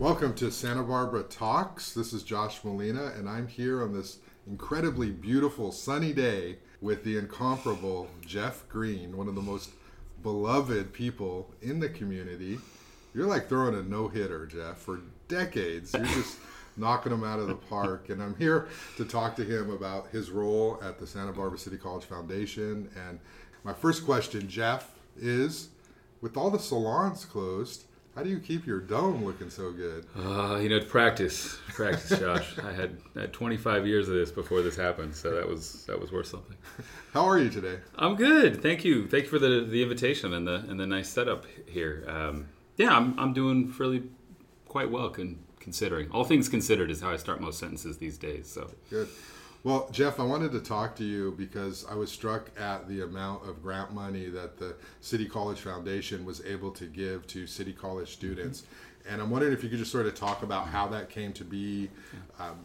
Welcome to Santa Barbara Talks. This is Josh Molina, and I'm here on this incredibly beautiful sunny day with the incomparable Jeff Green, one of the most beloved people in the community. You're like throwing a no-hitter, Jeff, for decades. You're just knocking him out of the park. And I'm here to talk to him about his role at the Santa Barbara City College Foundation. And my first question, Jeff, is with all the salons closed, how do you keep your dome looking so good? Practice, Josh. I had 25 years of this before this happened, so that was worth something. How are you today? I'm good. Thank you. Thank you for the invitation and the nice setup here. I'm doing really quite well considering. All things considered is how I start most sentences these days. So good. Well, Jeff, I wanted to talk to you because I was struck at the amount of grant money that the City College Foundation was able to give to City College students. Mm-hmm. And I'm wondering if you could just sort of talk about how that came to be,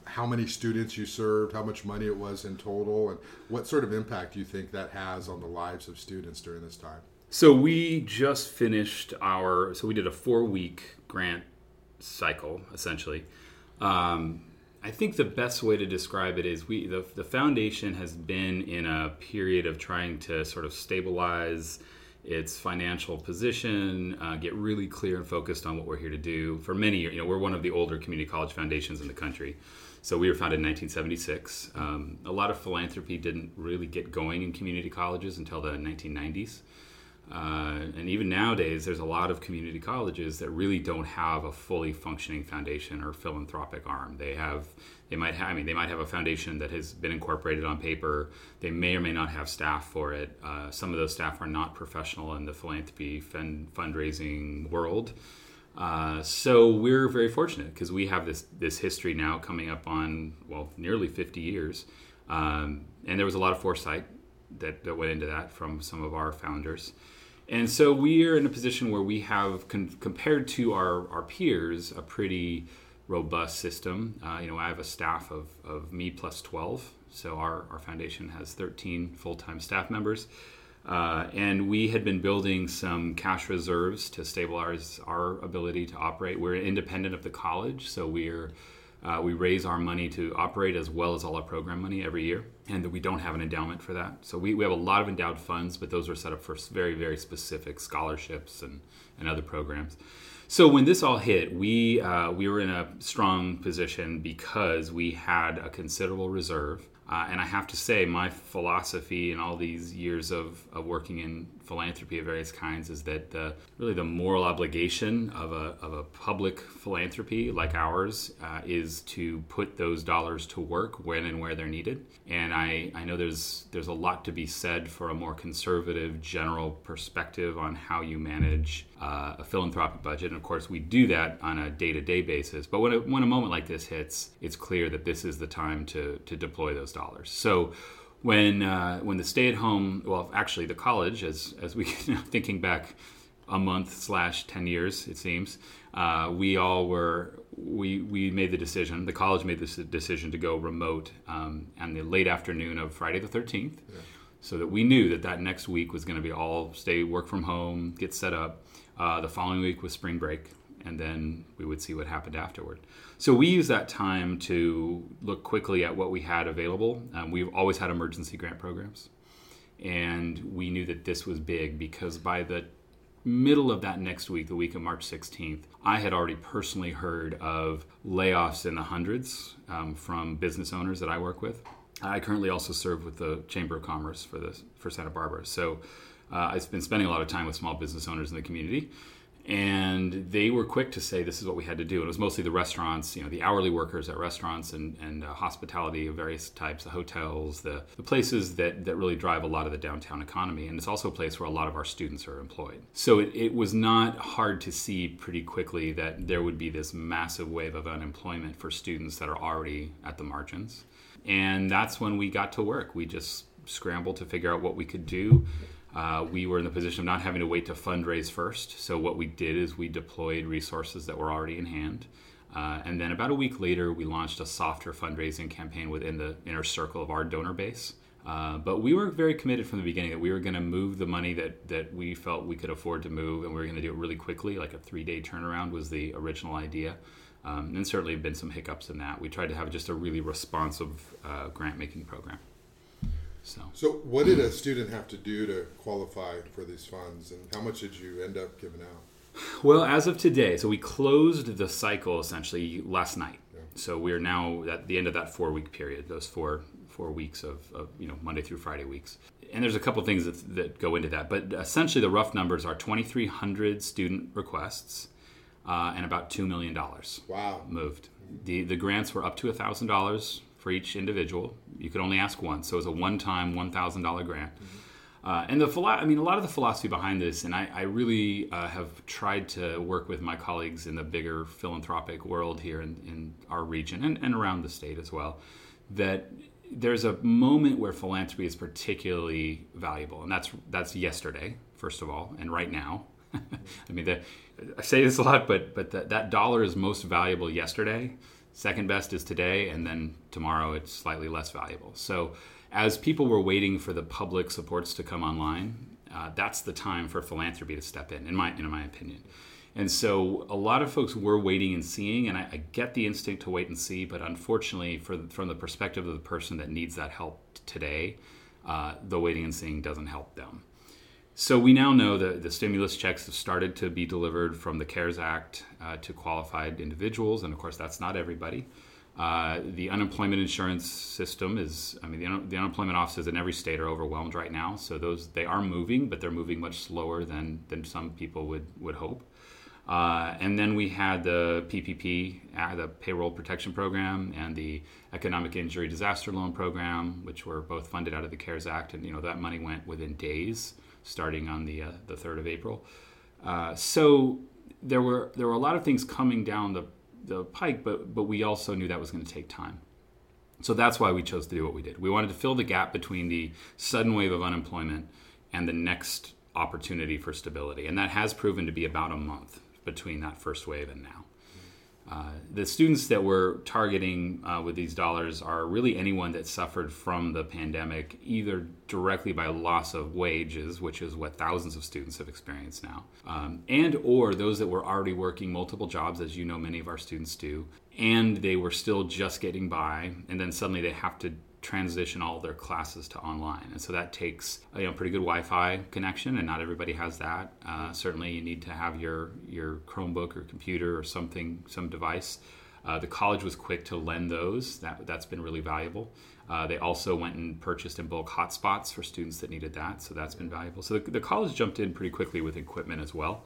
how many students you served, how much money it was in total, and what sort of impact you think that has on the lives of students during this time. So we just finished we did a 4-week grant cycle, essentially. I think the best way to describe it is the foundation has been in a period of trying to sort of stabilize its financial position, get really clear and focused on what we're here to do. For many years, we're one of the older community college foundations in the country. So we were founded in 1976. A lot of philanthropy didn't really get going in community colleges until the 1990s. And even nowadays, there's a lot of community colleges that really don't have a fully functioning foundation or philanthropic arm. They might have a foundation that has been incorporated on paper. They may or may not have staff for it. Some of those staff are not professional in the philanthropy fundraising world. So we're very fortunate because we have this history now coming up on, nearly 50 years. And there was a lot of foresight that went into that from some of our founders. And so we are in a position where we have, compared to our peers, a pretty robust system. I have a staff of me plus 12. So our foundation has 13 full-time staff members. And we had been building some cash reserves to stabilize our ability to operate. We're independent of the college, so we raise our money to operate as well as all our program money every year, and that we don't have an endowment for that. So we have a lot of endowed funds, but those are set up for very, very specific scholarships and other programs. So when this all hit, we were in a strong position because we had a considerable reserve. And I have to say, my philosophy in all these years of working in philanthropy of various kinds is that really the moral obligation of a public philanthropy like ours is to put those dollars to work when and where they're needed. And I know there's a lot to be said for a more conservative general perspective on how you manage a philanthropic budget. And of course, we do that on a day-to-day basis. But when a moment like this hits, it's clear that this is the time to deploy those dollars. So when the stay-at-home, the college, as we thinking back a month / 10 years, it seems, we made the decision, the college made this decision to go remote on the late afternoon of Friday the 13th, so that we knew that next week was going to be all stay, work from home, get set up. The following week was spring break, and then we would see what happened afterward. So we used that time to look quickly at what we had available. We've always had emergency grant programs, and we knew that this was big because by the middle of that next week, the week of March 16th, I had already personally heard of layoffs in the hundreds from business owners that I work with. I currently also serve with the Chamber of Commerce for Santa Barbara. So I've been spending a lot of time with small business owners in the community. And they were quick to say this is what we had to do. And it was mostly the restaurants, the hourly workers at restaurants and hospitality of various types, the hotels, the places that really drive a lot of the downtown economy. And it's also a place where a lot of our students are employed. So it was not hard to see pretty quickly that there would be this massive wave of unemployment for students that are already at the margins. And that's when we got to work. We just scrambled to figure out what we could do. We were in the position of not having to wait to fundraise first. So what we did is we deployed resources that were already in hand. And then about a week later, we launched a softer fundraising campaign within the inner circle of our donor base. But we were very committed from the beginning that we were going to move the money that we felt we could afford to move, and we were going to do it really quickly. Like a 3-day turnaround was the original idea. And certainly have been some hiccups in that. We tried to have just a really responsive grant-making program. So what did a student have to do to qualify for these funds, and how much did you end up giving out? Well, as of today, so we closed the cycle essentially last night. Yeah. So we are now at the end of that 4-week period, those four weeks of Monday through Friday weeks. And there's a couple things that go into that. But essentially the rough numbers are 2,300 student requests and about $2 million moved. The grants were up to $1,000 for each individual. You could only ask once. So it was a one-time $1,000 grant. Mm-hmm. And a lot of the philosophy behind this, and I really have tried to work with my colleagues in the bigger philanthropic world here in our region and around the state as well, that there's a moment where philanthropy is particularly valuable, and that's yesterday, first of all, and right now. I mean, I say this a lot, but that dollar is most valuable yesterday. Second best is today, and then tomorrow it's slightly less valuable. So as people were waiting for the public supports to come online, that's the time for philanthropy to step in my opinion. And so a lot of folks were waiting and seeing, and I get the instinct to wait and see, but unfortunately, from the perspective of the person that needs that help today, the waiting and seeing doesn't help them. So we now know that the stimulus checks have started to be delivered from the CARES Act to qualified individuals, and of course, that's not everybody. The unemployment insurance system the unemployment offices in every state are overwhelmed right now. So they are moving, but they're moving much slower than some people would hope. And then we had the PPP, the Payroll Protection Program, and the Economic Injury Disaster Loan Program, which were both funded out of the CARES Act, and that money went within days, starting on the 3rd of April. So there were a lot of things coming down the pike, but we also knew that was going to take time. So that's why we chose to do what we did. We wanted to fill the gap between the sudden wave of unemployment and the next opportunity for stability, and that has proven to be about a month between that first wave and now. The students that we're targeting with these dollars are really anyone that suffered from the pandemic, either directly by loss of wages, which is what thousands of students have experienced now, and or those that were already working multiple jobs, as many of our students do, and they were still just getting by, and then suddenly they have to transition all their classes to online. And so that takes pretty good Wi-Fi connection, and not everybody has that. Certainly you need to have your Chromebook or computer or some device. The college was quick to lend those. That's been really valuable. They also went and purchased in bulk hotspots for students that needed that, so that's been valuable. So the college jumped in pretty quickly with equipment as well.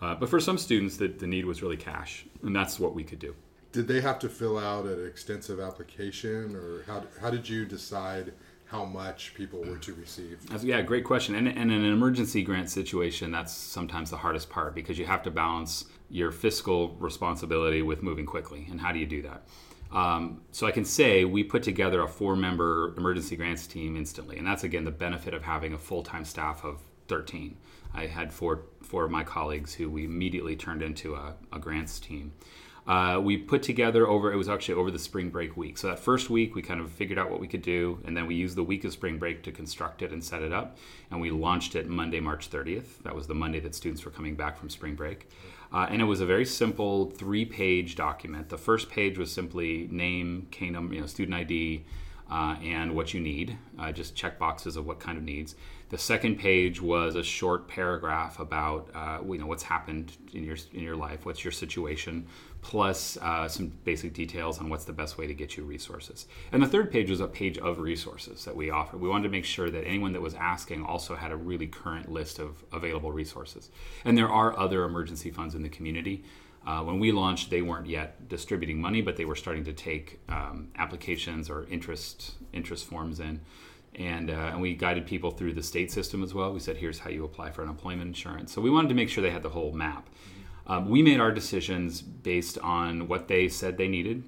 But for some students, the need was really cash, and that's what we could do. Did they have to fill out an extensive application, or how did you decide how much people were to receive? Yeah, great question. And in an emergency grant situation, that's sometimes the hardest part, because you have to balance your fiscal responsibility with moving quickly. And how do you do that? So I can say we put together a 4-member emergency grants team instantly. And that's, again, the benefit of having a full-time staff of 13. I had four of my colleagues who we immediately turned into a grants team. We put together over the spring break week. So that first week, we kind of figured out what we could do, and then we used the week of spring break to construct it and set it up, and we launched it Monday, March 30th. That was the Monday that students were coming back from spring break. And it was a very simple 3-page document. The first page was simply name, K-number, student ID, and what you need, just check boxes of what kind of needs. The second page was a short paragraph about what's happened in your life, what's your situation, plus some basic details on what's the best way to get you resources. And the third page was a page of resources that we offered. We wanted to make sure that anyone that was asking also had a really current list of available resources. And there are other emergency funds in the community. When we launched, they weren't yet distributing money, but they were starting to take applications or interest forms in. And we guided people through the state system as well. We said, here's how you apply for unemployment insurance. So we wanted to make sure they had the whole map. We made our decisions based on what they said they needed.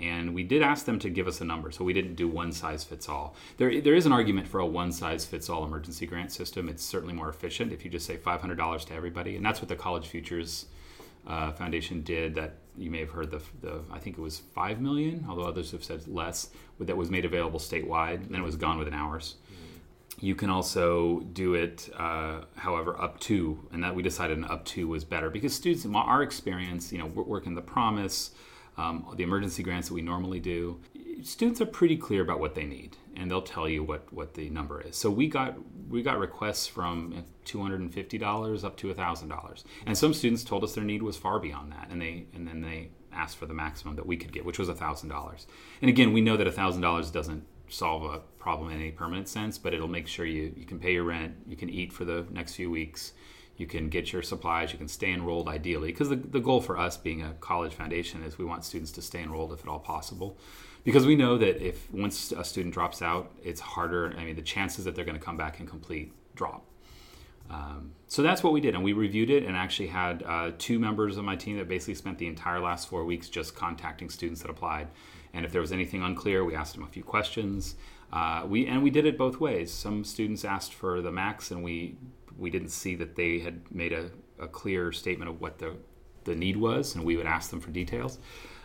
And we did ask them to give us a number, so we didn't do one-size-fits-all. There is an argument for a one-size-fits-all emergency grant system. It's certainly more efficient if you just say $500 to everybody. And that's what the College Futures Foundation did. That you may have heard the I think it was $5 million, although others have said less, that was made available statewide, and then it was gone within hours. You can also do it, however, up to, and that we decided an up to was better because students, in our experience, you know, we're working the Promise, the emergency grants that we normally do, students are pretty clear about what they need, and they'll tell you what the number is. So we got requests from $250 up to $1,000, and some students told us their need was far beyond that, and then they asked for the maximum that we could get, which was $1,000. And again, we know that $1,000 doesn't solve a problem in any permanent sense, but it'll make sure you can pay your rent, you can eat for the next few weeks, you can get your supplies, you can stay enrolled ideally, because the goal for us being a college foundation is we want students to stay enrolled if at all possible, because we know that if once a student drops out, it's harder. I mean, the chances that they're going to come back and complete drop. So that's what we did, and we reviewed it, and actually had two members of my team that basically spent the entire last 4 weeks just contacting students that applied. And if there was anything unclear, we asked them a few questions. We did it both ways. Some students asked for the max, and we didn't see that they had made a clear statement of what the need was, and we would ask them for details.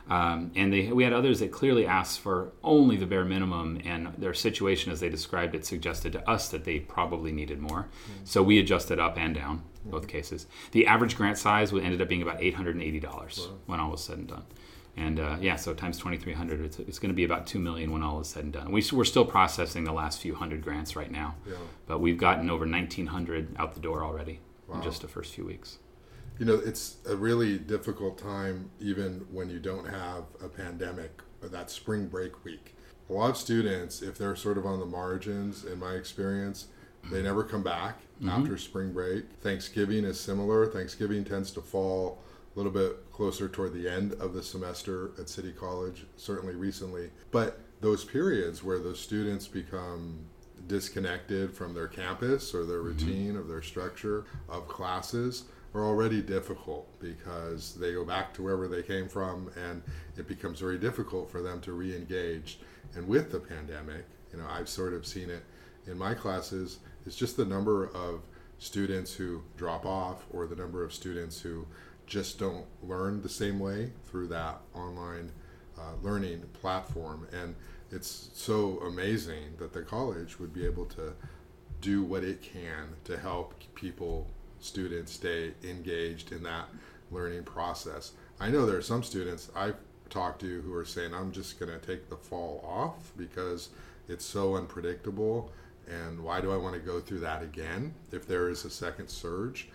And we had others that clearly asked for only the bare minimum, and their situation, as they described it, suggested to us that they probably needed more. Mm-hmm. So we adjusted up and down, mm-hmm. both cases. The average grant size ended up being about $880 when all was said and done. And so times 2,300, it's going to be about $2 million when all is said and done. We're still processing the last few hundred grants right now, but we've gotten over 1,900 out the door already in just the first few weeks. You know, it's a really difficult time, even when you don't have a pandemic, or that spring break week. A lot of students, if they're sort of on the margins, in my experience, they never come back mm-hmm. after spring break. Thanksgiving is similar. Thanksgiving tends to fall a little bit closer toward the end of the semester at City College, certainly recently. But those periods where those students become disconnected from their campus or their routine mm-hmm. of their structure of classes are already difficult, because they go back to wherever they came from, and it becomes very difficult for them to re-engage. And with the pandemic, you know, I've sort of seen it in my classes, it's just the number of students who drop off, or the number of students who just don't learn the same way through that online learning platform. And it's so amazing that the college would be able to do what it can to help students stay engaged in that learning process. I know there are some students I've talked to who are saying, I'm just going to take the fall off because it's so unpredictable, and why do I want to go through that again if there is a second surge?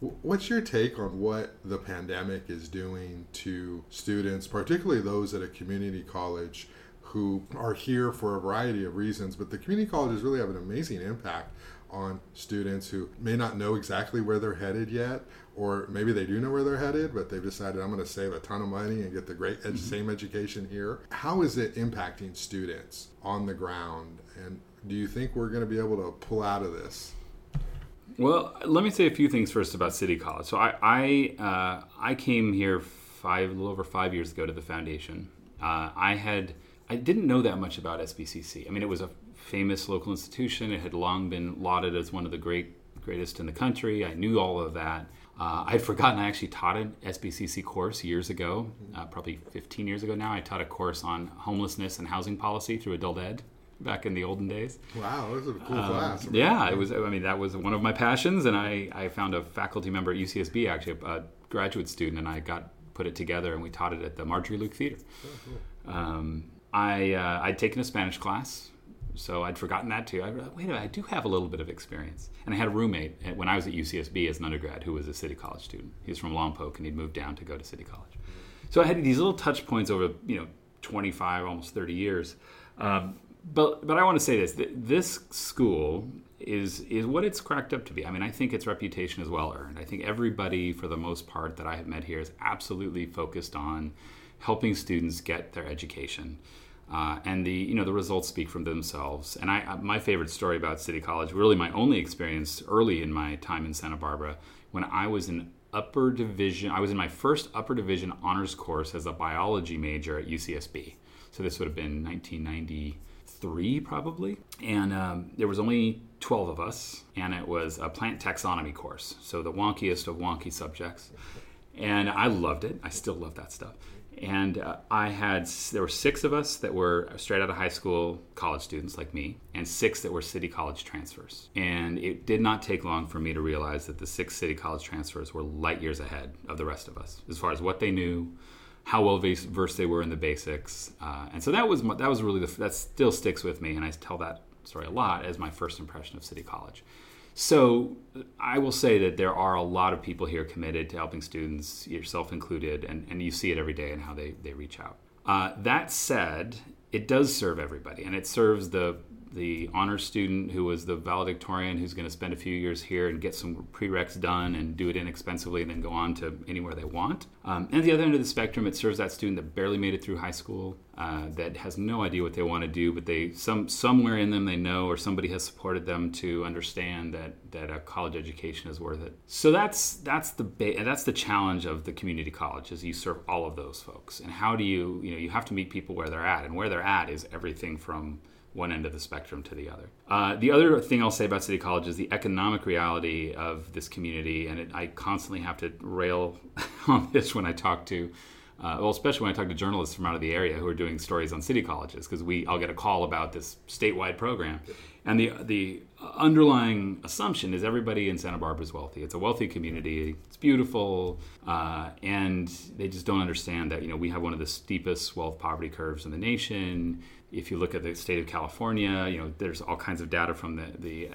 What's your take on what the pandemic is doing to students, particularly those at a community college who are here for a variety of reasons, but the community colleges really have an amazing impact on students who may not know exactly where they're headed yet, or maybe they do know where they're headed, but they've decided, I'm going to save a ton of money and get the same education here. How is it impacting students on the ground, and do you think we're going to be able to pull out of this? Well, let me say a few things first about City College. So I came here a little over 5 years ago to the foundation. I didn't know that much about SBCC. I mean, it was a famous local institution. It had long been lauded as one of the greatest in the country. I knew all of that. I'd forgotten I actually taught an SBCC course years ago, probably 15 years ago now. I taught a course on homelessness and housing policy through adult ed back in the olden days. Wow, that was a cool class. Yeah, it was. I mean, that was one of my passions, and I found a faculty member at UCSB, actually a graduate student, and I put it together, and we taught it at the Marjorie Luke Theater. Oh, cool. I'd taken a Spanish class, so I'd forgotten that too. I realized, wait a minute, I do have a little bit of experience. And I had a roommate when I was at UCSB as an undergrad who was a City College student. He was from Lompoc, and he'd moved down to go to City College. So I had these little touch points over 25, almost 30 years. But I want to say this. This school is what it's cracked up to be. I mean, I think its reputation is well earned. I think everybody, for the most part, that I have met here is absolutely focused on helping students get their education. And the results speak for themselves. And my favorite story about City College, really my only experience early in my time in Santa Barbara, when I was in upper division, I was in my first upper division honors course as a biology major at UCSB. So this would have been 1993 probably. And there was only 12 of us, and it was a plant taxonomy course. So the wonkiest of wonky subjects. And I loved it. I still love that stuff. And there were six of us that were straight out of high school college students like me, and six that were city college transfers. And it did not take long for me to realize that the six city college transfers were light years ahead of the rest of us, as far as what they knew, how well versed they were in the basics. And so that was really, that still sticks with me, and I tell that story a lot as my first impression of city college. So I will say that there are a lot of people here committed to helping students, yourself included, and you see it every day in how they reach out. That said, it does serve everybody, and it serves the honor student who was the valedictorian who's going to spend a few years here and get some prereqs done and do it inexpensively and then go on to anywhere they want. And at the other end of the spectrum, it serves that student that barely made it through high school, that has no idea what they want to do, but they somewhere in them they know, or somebody has supported them to understand that a college education is worth it. So that's the challenge of the community college, is you serve all of those folks. And how do you have to meet people where they're at, and where they're at is everything from one end of the spectrum to the other. The other thing I'll say about city college is the economic reality of this community, and I constantly have to rail on this when I talk to, especially when I talk to journalists from out of the area who are doing stories on city colleges, because I'll get a call about this statewide program. And the underlying assumption is everybody in Santa Barbara is wealthy. It's a wealthy community. It's beautiful. And they just don't understand that, we have one of the steepest wealth poverty curves in the nation. If you look at the state of California, there's all kinds of data from the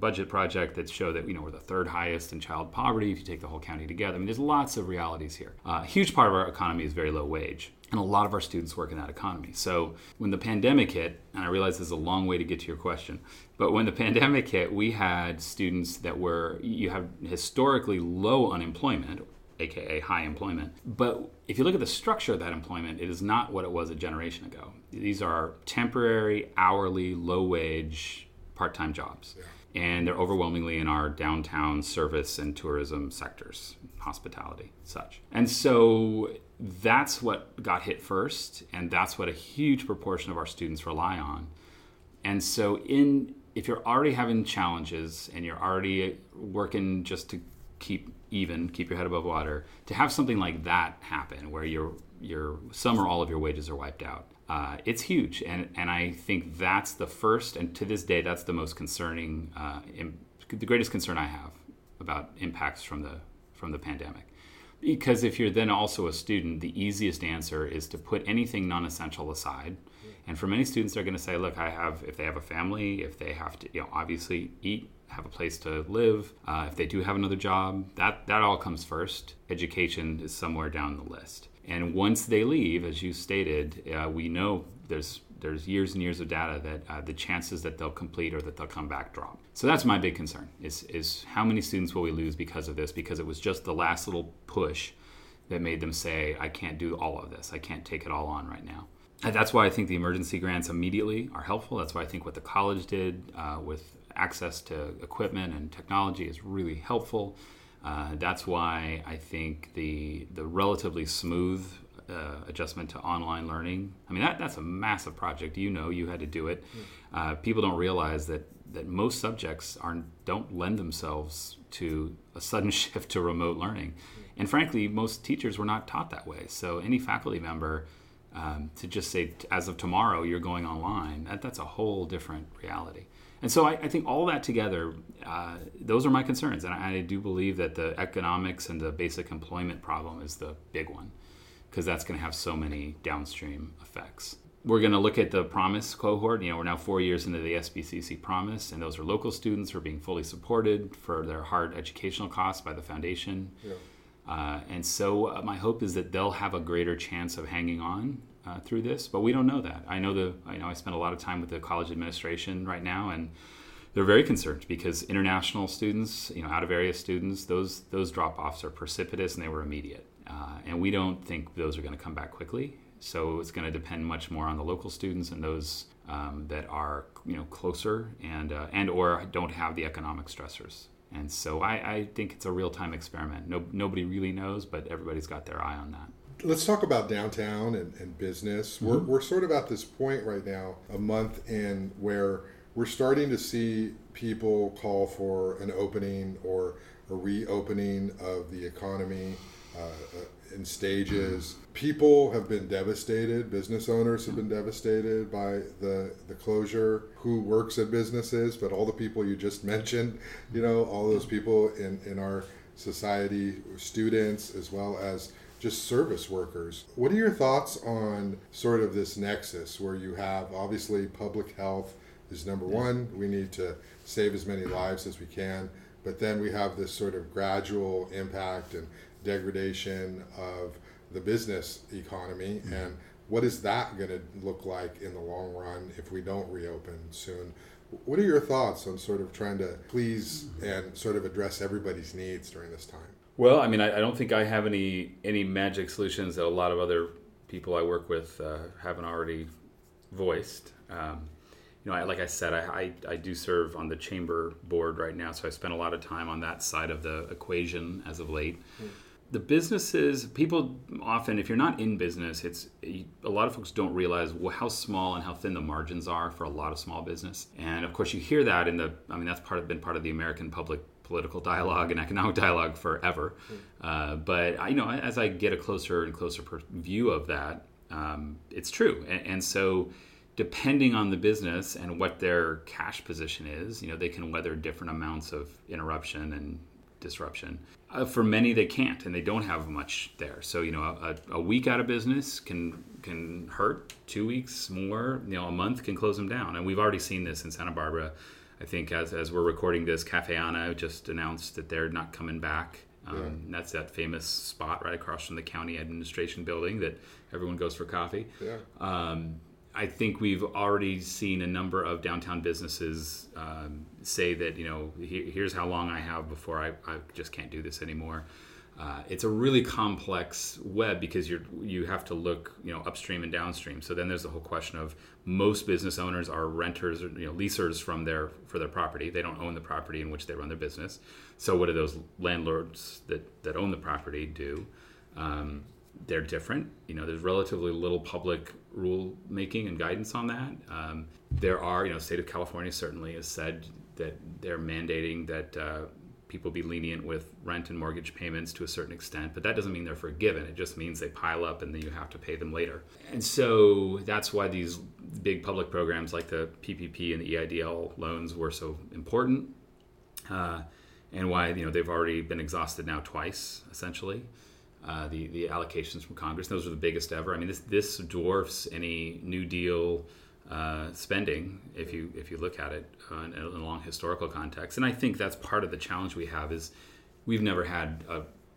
budget project that show that, we're the third highest in child poverty if you take the whole county together. I mean, there's lots of realities here. A huge part of our economy is very low wage. And a lot of our students work in that economy. So when the pandemic hit, and I realize this is a long way to get to your question, but when the pandemic hit, we had students that you have historically low unemployment, AKA high employment. But if you look at the structure of that employment, it is not what it was a generation ago. These are temporary, hourly, low-wage, part-time jobs. Yeah. And they're overwhelmingly in our downtown service and tourism sectors, hospitality, such. And so that's what got hit first, and that's what a huge proportion of our students rely on. And so if you're already having challenges and you're already working just to keep your head above water, to have something like that happen where your some or all of your wages are wiped out, it's huge. And I think that's the first, and to this day, that's the most concerning, the greatest concern I have about impacts from the pandemic. Because if you're then also a student, the easiest answer is to put anything non-essential aside. And for many students, they're going to say, look, if they have a family, if they have to, obviously eat, have a place to live, if they do have another job, that all comes first. Education is somewhere down the list. And once they leave, as you stated, we know there's years and years of data that the chances that they'll complete or that they'll come back drop. So that's my big concern is how many students will we lose because of this? Because it was just the last little push that made them say, I can't do all of this. I can't take it all on right now. And that's why I think the emergency grants immediately are helpful. That's why I think what the college did with access to equipment and technology is really helpful. That's why I think the relatively smooth adjustment to online learning. I mean, that's a massive project. You had to do it. People don't realize that most subjects don't lend themselves to a sudden shift to remote learning. And frankly, most teachers were not taught that way. So any faculty member to just say, as of tomorrow, you're going online, that's a whole different reality. And so I think all that together, those are my concerns. And I do believe that the economics and the basic employment problem is the big one, because that's going to have so many downstream effects. We're going to look at the Promise cohort. We're now 4 years into the SBCC Promise, and those are local students who are being fully supported for their hard educational costs by the foundation. Yeah. And so my hope is that they'll have a greater chance of hanging on through this, but we don't know that. I spend a lot of time with the college administration right now, and they're very concerned because international students, out of area students, those drop-offs are precipitous and they were immediate. And we don't think those are going to come back quickly. So it's going to depend much more on the local students and those that are closer and or don't have the economic stressors. And so I think it's a real-time experiment. Nobody really knows, but everybody's got their eye on that. Let's talk about downtown and business. Mm-hmm. We're sort of at this point right now, a month in, where we're starting to see people call for an opening or a reopening of the economy. in stages. People have been devastated. Business owners have been devastated by the closure, who works at businesses, but all the people you just mentioned, you know, all those people in our society, students, as well as just service workers. What are your thoughts on sort of this nexus where you have, obviously, public health is number one. We need to save as many lives as we can. But then we have this sort of gradual impact and degradation of the business economy. Mm-hmm. And what is that going to look like in the long run if we don't reopen soon? What are your thoughts on sort of trying to please and sort of address everybody's needs during this time? Well, I mean, I don't think I have any magic solutions that a lot of other people I work with haven't already voiced. You know, like I said, I do serve on the chamber board right now, so I spend a lot of time on that side of the equation as of late. Mm-hmm. The businesses, people often, if you're not in business, a lot of folks don't realize how small and how thin the margins are for a lot of small business. And of course, you hear that that's been part of the American public political dialogue and economic dialogue forever. Mm-hmm. But as I get a closer and closer view of that, it's true. And so, depending on the business and what their cash position is, you know, they can weather different amounts of interruption and disruption. For many, they can't, and they don't have much there. So, you know, a week out of business can hurt. 2 weeks more, you know, a month can close them down. And we've already seen this in Santa Barbara. I think as we're recording this, Cafe Anna just announced that they're not coming back. Yeah. That's that famous spot right across from the county administration building that everyone goes for coffee. Yeah. I think we've already seen a number of downtown businesses say that, you know, here's how long I have before I just can't do this anymore. It's a really complex web because you have to look, you know, upstream and downstream. So then there's the whole question of most business owners are renters or, you know, leasers for their property. They don't own the property in which they run their business. So what do those landlords that own the property do? They're different. You know, there's relatively little public rule making and guidance on that. There are, you know, state of California certainly has said that they're mandating that people be lenient with rent and mortgage payments to a certain extent, but that doesn't mean they're forgiven. It just means they pile up and then you have to pay them later. And so that's why these big public programs like the PPP and the EIDL loans were so important, and why, you know, they've already been exhausted now twice, essentially. The allocations from Congress, those are the biggest ever. I mean, this dwarfs any New Deal spending if you look at it in a long historical context. And I think that's part of the challenge we have is we've never had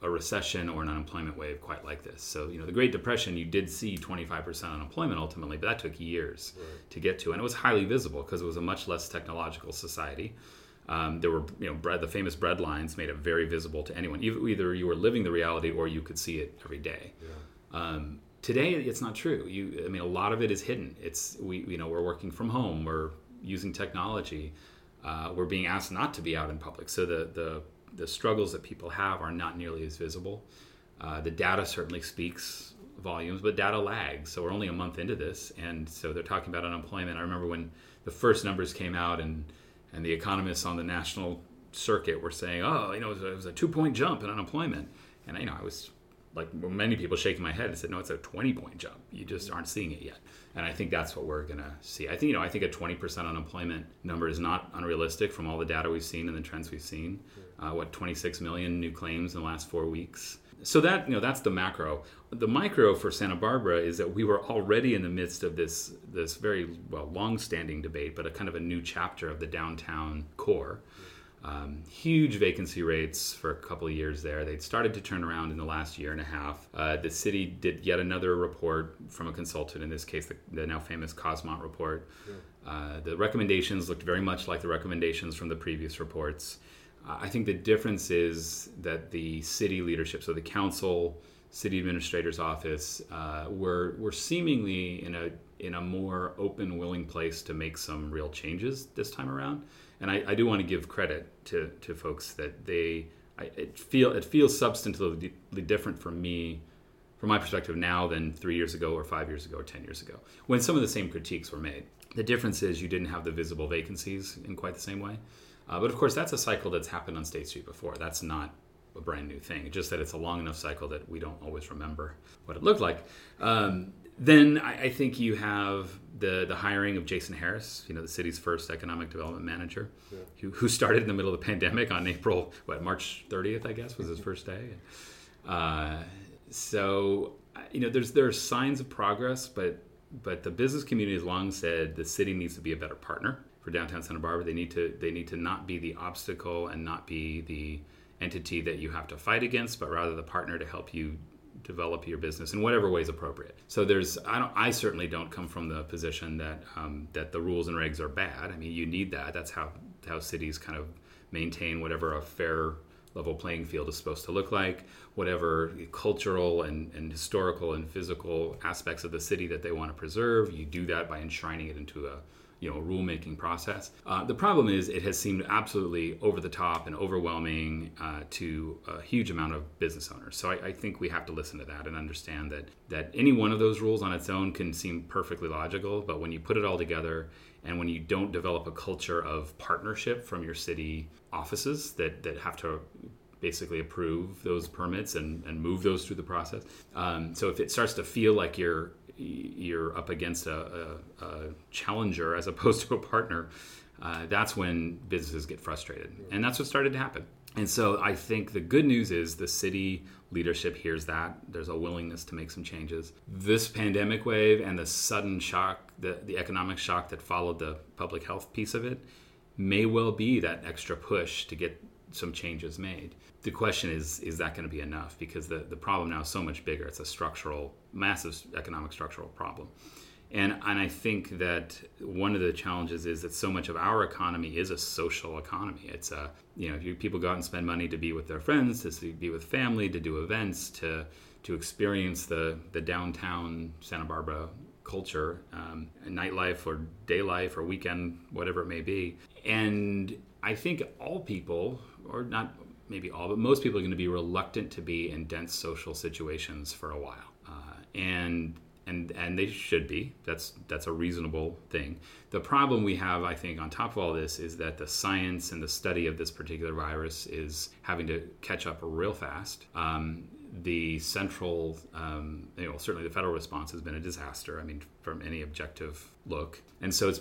a recession or an unemployment wave quite like this. So, you know, the Great Depression, you did see 25% unemployment ultimately, but that took years to get to, and it was highly visible because it was a much less technological society. There were, you know, the famous bread lines made it very visible to anyone. Either you were living the reality or you could see it every day. Yeah. Today, it's not true. I mean, a lot of it is hidden. We're working from home. We're using technology. We're being asked not to be out in public. So the struggles that people have are not nearly as visible. The data certainly speaks volumes, but data lags. So we're only a month into this, and so they're talking about unemployment. I remember when the first numbers came out and the economists on the national circuit were saying, oh, you know, it was a 2-point jump in unemployment. And, you know, I was, like many people, shaking my head and said, no, it's a 20-point jump. You just aren't seeing it yet. And I think that's what we're going to see. I think a 20% unemployment number is not unrealistic from all the data we've seen and the trends we've seen. 26 million new claims in the last 4 weeks. So that, you know, that's the macro. The micro for Santa Barbara is that we were already in the midst of this very, well, long-standing debate, but a kind of a new chapter of the downtown core. Huge vacancy rates for a couple of years there. They'd started to turn around in the last year and a half. The city did yet another report from a consultant, in this case, the now famous Cosmont report. Yeah. The recommendations looked very much like the recommendations from the previous reports. I think the difference is that the city leadership, so the council, city administrator's office, were seemingly in a more open, willing place to make some real changes this time around. And I do want to give credit to folks that it feels substantively different for me, from my perspective now, than 3 years ago or 5 years ago or 10 years ago, when some of the same critiques were made. The difference is you didn't have the visible vacancies in quite the same way. But of course, that's a cycle that's happened on State Street before. That's not a brand new thing. It's just that it's a long enough cycle that we don't always remember what it looked like. Then I think you have the hiring of Jason Harris, the city's first economic development manager, yeah, who started in the middle of the pandemic on March 30th, I guess, was his first day. So, there are signs of progress, but the business community has long said the city needs to be a better partner for downtown Santa Barbara. They need to not be the obstacle and not be the entity that you have to fight against, but rather the partner to help you develop your business in whatever way is appropriate. So I certainly don't come from the position that the rules and regs are bad. I mean, you need that. That's how cities kind of maintain whatever a fair level playing field is supposed to look like, whatever cultural and historical and physical aspects of the city that they want to preserve. You do that by enshrining it into a rulemaking process. The problem is it has seemed absolutely over the top and overwhelming to a huge amount of business owners. So I think we have to listen to that and understand that any one of those rules on its own can seem perfectly logical, but when you put it all together and when you don't develop a culture of partnership from your city offices that have to basically approve those permits and move those through the process. So if it starts to feel like you're up against a challenger as opposed to a partner, that's when businesses get frustrated. And that's what started to happen. And so I think the good news is the city leadership hears that. There's a willingness to make some changes. This pandemic wave and the sudden shock, the economic shock that followed the public health piece of it, may well be that extra push to get some changes made. The question is that going to be enough? Because the problem now is so much bigger. It's a massive economic structural problem. And I think that one of the challenges is that so much of our economy is a social economy. It's people go out and spend money to be with their friends, to be with family, to do events, to experience the downtown Santa Barbara culture, nightlife or day life or weekend, whatever it may be. And I think all people, or not maybe all, but most people are going to be reluctant to be in dense social situations for a while. And they should be. That's a reasonable thing. The problem we have, I think, on top of all this is that the science and the study of this particular virus is having to catch up real fast. The central, certainly the federal response has been a disaster. I mean, from any objective look, and so it's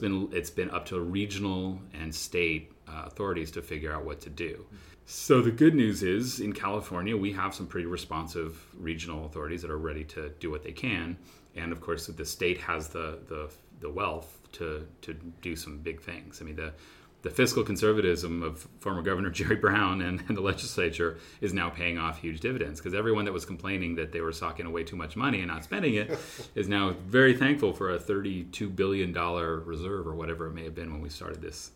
been up to regional and state authorities to figure out what to do. So the good news is, in California, we have some pretty responsive regional authorities that are ready to do what they can, and of course, the state has the wealth to do some big things. I mean, the fiscal conservatism of former Governor Jerry Brown and the legislature is now paying off huge dividends, because everyone that was complaining that they were socking away too much money and not spending it is now very thankful for a $32 billion reserve or whatever it may have been when we started this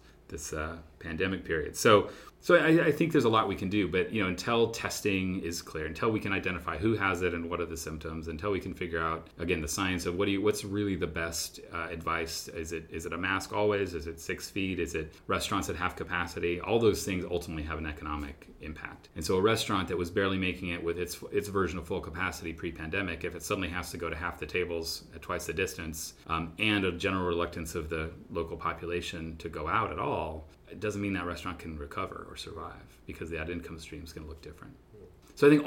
pandemic period. So I think there's a lot we can do, but until testing is clear, until we can identify who has it and what are the symptoms, until we can figure out again the science of what's really the best advice. Is it a mask always? Is it 6 feet? Is it restaurants at half capacity? All those things ultimately have an economic impact. And so a restaurant that was barely making it with its version of full capacity pre-pandemic, if it suddenly has to go to half the tables at twice the distance, and a general reluctance of the local population to go out at all, it doesn't mean that restaurant can recover or survive, because that income stream is going to look different. So I think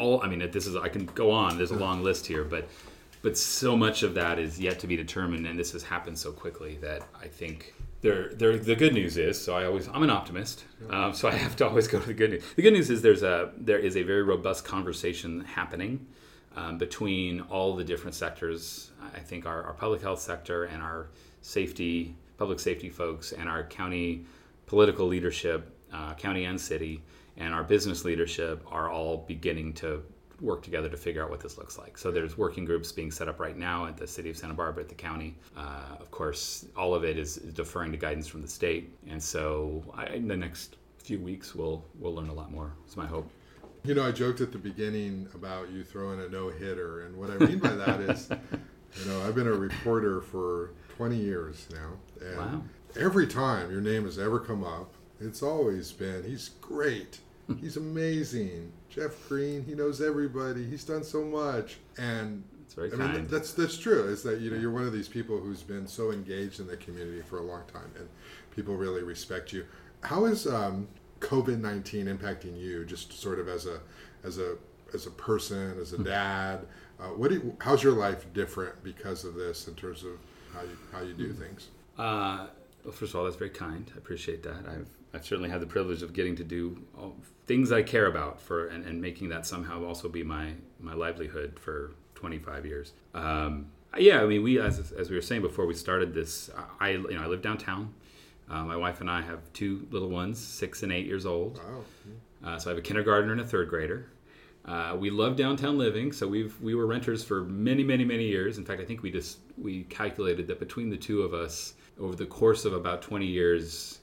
I can go on. There's a long list here, but so much of that is yet to be determined, and this has happened so quickly that I think the good news is, I'm an optimist, so I have to always go to the good news. The good news is there is a very robust conversation happening between all the different sectors. I think our public health sector and our public safety folks and our county political leadership, county and city, and our business leadership are all beginning to work together to figure out what this looks like. So there's working groups being set up right now at the city of Santa Barbara, at the county. Of course, all of it is deferring to guidance from the state. And so in the next few weeks, we'll learn a lot more. It's my hope. I joked at the beginning about you throwing a no-hitter. And what I mean by that is, I've been a reporter for 20 years now. And wow. Every time your name has ever come up, it's always been, he's great, he's amazing, Jeff Green, he knows everybody, he's done so much. And it's very kind. Mean, that's true. It's that, you're one of these people who's been so engaged in the community for a long time, and people really respect you. How is COVID-19 impacting you, just sort of as a as a person, as a dad? How's your life different because of this in terms of how you do things? Well, first of all, that's very kind. I appreciate that. I've certainly had the privilege of getting to do things I care about and making that somehow also be my livelihood for 25 years. We as we were saying before we started this, I live downtown. My wife and I have two little ones, 6 and 8 years old. Wow. So I have a kindergartner and a third grader. We love downtown living, so we were renters for many, many, many years. In fact, I think we calculated that between the two of us, over the course of about 20 years,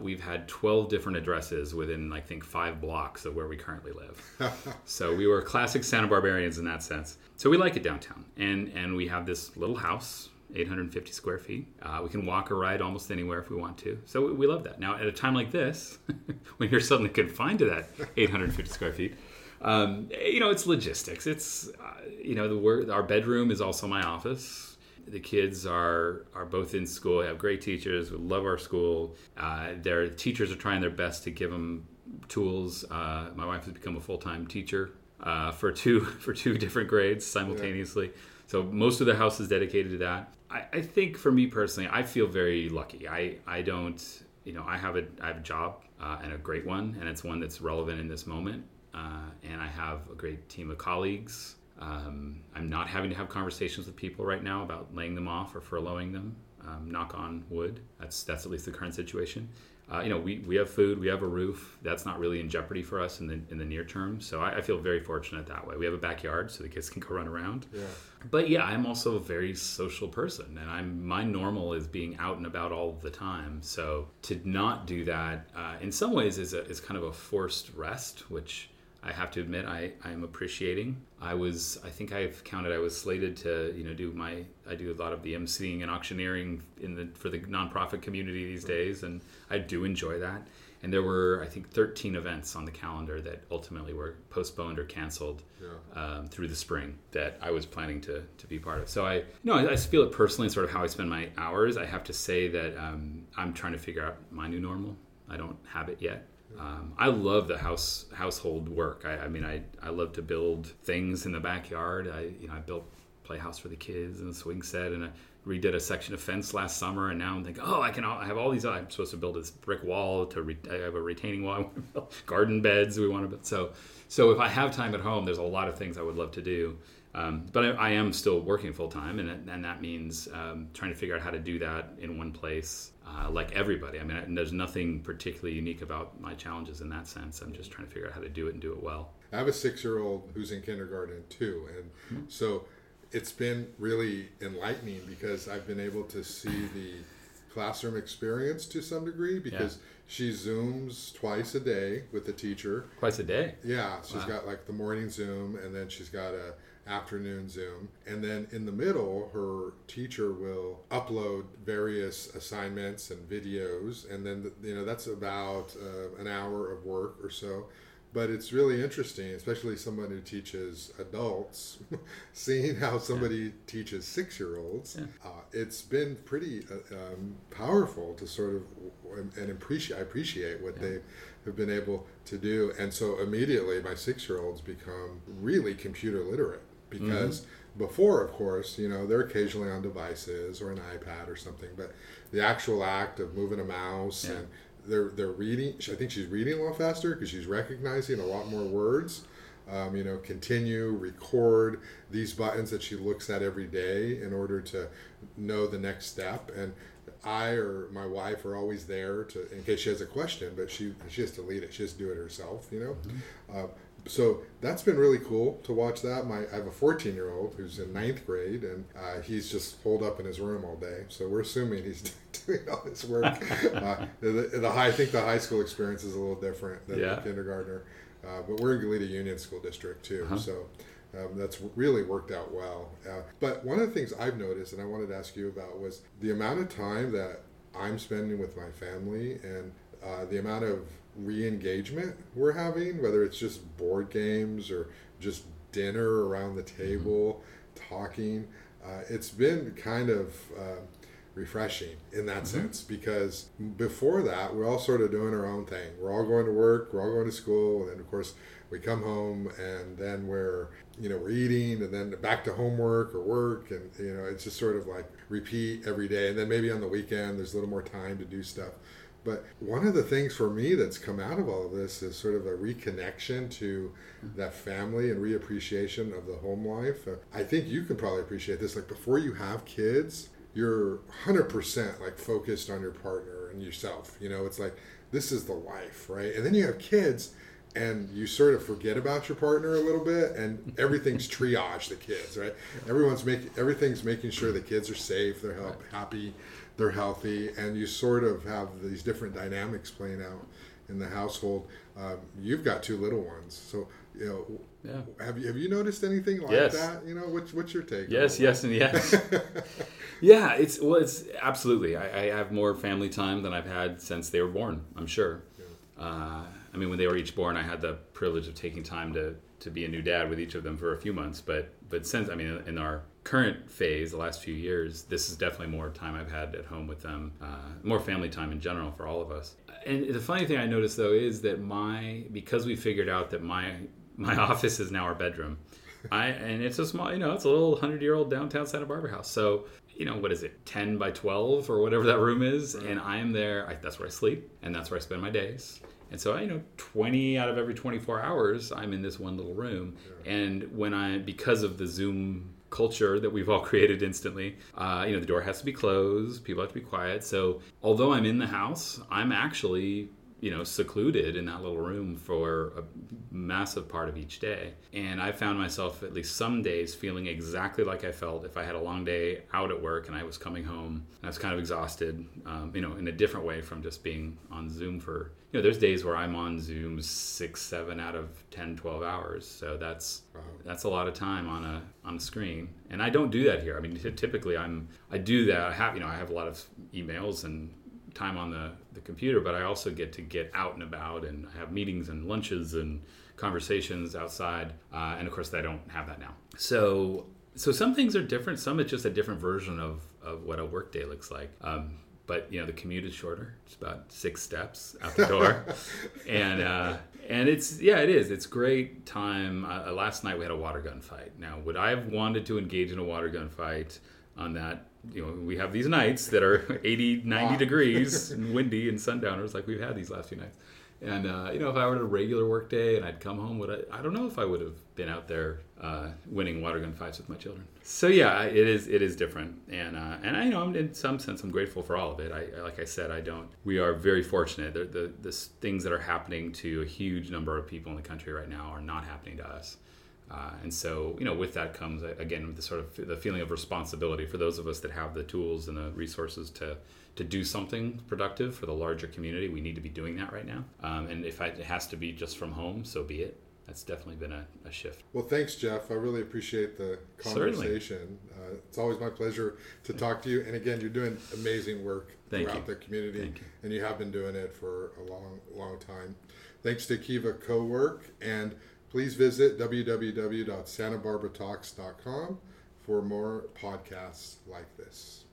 we've had 12 different addresses within, I think, 5 blocks of where we currently live. So we were classic Santa Barbarians in that sense. So we like it downtown, and we have this little house, 850 square feet. We can walk or ride almost anywhere if we want to. So we love that. Now, at a time like this, when you're suddenly confined to that 850 square feet, it's logistics. It's our bedroom is also my office. The kids are both in school. We have great teachers. We love our school. Their teachers are trying their best to give them tools. My wife has become a full-time teacher for two different grades simultaneously. Yeah. So most of the house is dedicated to that. I think for me personally, I feel very lucky. I have a job and a great one, and it's one that's relevant in this moment. And I have a great team of colleagues. I'm not having to have conversations with people right now about laying them off or furloughing them. Knock on wood. That's at least the current situation. We have food, we have a roof. That's not really in jeopardy for us in the near term. So I feel very fortunate that way. We have a backyard so the kids can go run around. Yeah. But yeah, I'm also a very social person, and my normal is being out and about all the time. So to not do that in some ways is kind of a forced rest, which I have to admit I'm appreciating. I was slated to I do a lot of the emceeing and auctioneering for the nonprofit community these days, and I do enjoy that. And there were, I think, 13 events on the calendar that ultimately were postponed or canceled through the spring that I was planning to be part of. So I feel it personally and sort of how I spend my hours. I have to say that I'm trying to figure out my new normal. I don't have it yet. I love the household work. I love to build things in the backyard. I built playhouse for the kids and a swing set, and I redid a section of fence last summer. And now I'm thinking, I have all these. I'm supposed to build this brick wall. I have a retaining wall. I want to build garden beds. We want to build. So if I have time at home, there's a lot of things I would love to do. But I am still working full time, and that means trying to figure out how to do that in one place, like everybody. There's nothing particularly unique about my challenges in that sense. I'm just trying to figure out how to do it and do it well. I have a 6-year-old who's in kindergarten too, and so it's been really enlightening because I've been able to see the classroom experience to some degree because she Zooms twice a day with the teacher. Twice a day? Yeah, she's got like the morning Zoom, and then she's got a afternoon Zoom, and then in the middle her teacher will upload various assignments and videos, and then that's about an hour of work or so. But it's really interesting, especially someone who teaches adults, seeing how somebody teaches 6-year-olds. Yeah. It's been pretty powerful to sort of appreciate what they have been able to do. And so immediately my 6-year-olds become really computer literate. Because before, of course, they're occasionally on devices or an iPad or something, but the actual act of moving a mouse and they're reading. I think she's reading a lot faster because she's recognizing a lot more words. Continue, record, these buttons that she looks at every day in order to know the next step. And I or my wife are always there in case she has a question, but she has to lead it. She has to do it herself. So that's been really cool to watch that. I have a 14-year-old who's in 9th grade, and he's just holed up in his room all day. So we're assuming he's doing all this work. I think the high school experience is a little different than the kindergartner. But we're in Goleta Union School District, too. Uh-huh. So that's really worked out well. But one of the things I've noticed, and I wanted to ask you about, was the amount of time that I'm spending with my family and the amount of re-engagement we're having, whether it's just board games or just dinner around the table, talking. It's been kind of refreshing in that sense, because before that, we're all sort of doing our own thing. We're all going to work, we're all going to school, and then of course we come home, and then we're eating, and then back to homework or work, and it's just sort of like repeat every day. And then maybe on the weekend there's a little more time to do stuff. But one of the things for me that's come out of all of this is sort of a reconnection to that family and reappreciation of the home life. I think you can probably appreciate this. Like before you have kids, you're 100% like focused on your partner and yourself. It's like, this is the life, right? And then you have kids and you sort of forget about your partner a little bit, and everything's triage the kids, right? Everything's making sure the kids are safe, they're happy, they're healthy, and you sort of have these different dynamics playing out in the household. You've got two little ones, so have you noticed anything like that? What's your take? Yes, and yes. Yeah, it's absolutely. I have more family time than I've had since they were born, I'm sure. Yeah. When they were each born, I had the privilege of taking time to be a new dad with each of them for a few months, but since in our current phase, the last few years, this is definitely more time I've had at home with them, more family time in general for all of us. And the funny thing I noticed though is that because we figured out that my office is now our bedroom, and it's a small, it's a little 100-year-old downtown Santa Barbara house. So, what is it, 10 by 12 or whatever that room is, and I am there. That's where I sleep, and that's where I spend my days. And so, 20 out of every 24 hours, I'm in this one little room. Sure. And because of the Zoom culture that we've all created instantly, the door has to be closed, people have to be quiet. So although I'm in the house, I'm actually, secluded in that little room for a massive part of each day. And I found myself at least some days feeling exactly like I felt if I had a long day out at work and I was coming home and I was kind of exhausted, in a different way from just being on Zoom for, there's days where I'm on Zoom 6-7 out of 10-12 hours. So that's a lot of time on a screen. And I don't do that here. Typically I do that. I have a lot of emails and time on the computer, but I also get to get out and about, and I have meetings and lunches and conversations outside, and of course I don't have that now. So some things are different. Some it's just a different version of what a work day looks like, but the commute is shorter. It's about 6 steps out the door. And it's great time. Last night we had a water gun fight. Now, would I have wanted to engage in a water gun fight on that? We have these nights that are 80, 90 degrees and windy and sundowners like we've had these last few nights. And, if I were at a regular work day and I'd come home, I don't know if I would have been out there winning water gun fights with my children. So, yeah, it is different. And I know in some sense I'm grateful for all of it. Like I said, we are very fortunate. The things that are happening to a huge number of people in the country right now are not happening to us. And so, with that comes, again, the feeling of responsibility for those of us that have the tools and the resources to do something productive for the larger community. We need to be doing that right now. And if it has to be just from home, so be it. That's definitely been a shift. Well, thanks, Jeff. I really appreciate the conversation. It's always my pleasure to talk to you. And again, you're doing amazing work throughout the community. Thank you. And you have been doing it for a long, long time. Thanks to Kiva Cowork, and please visit www.santabarbaratalks.com for more podcasts like this.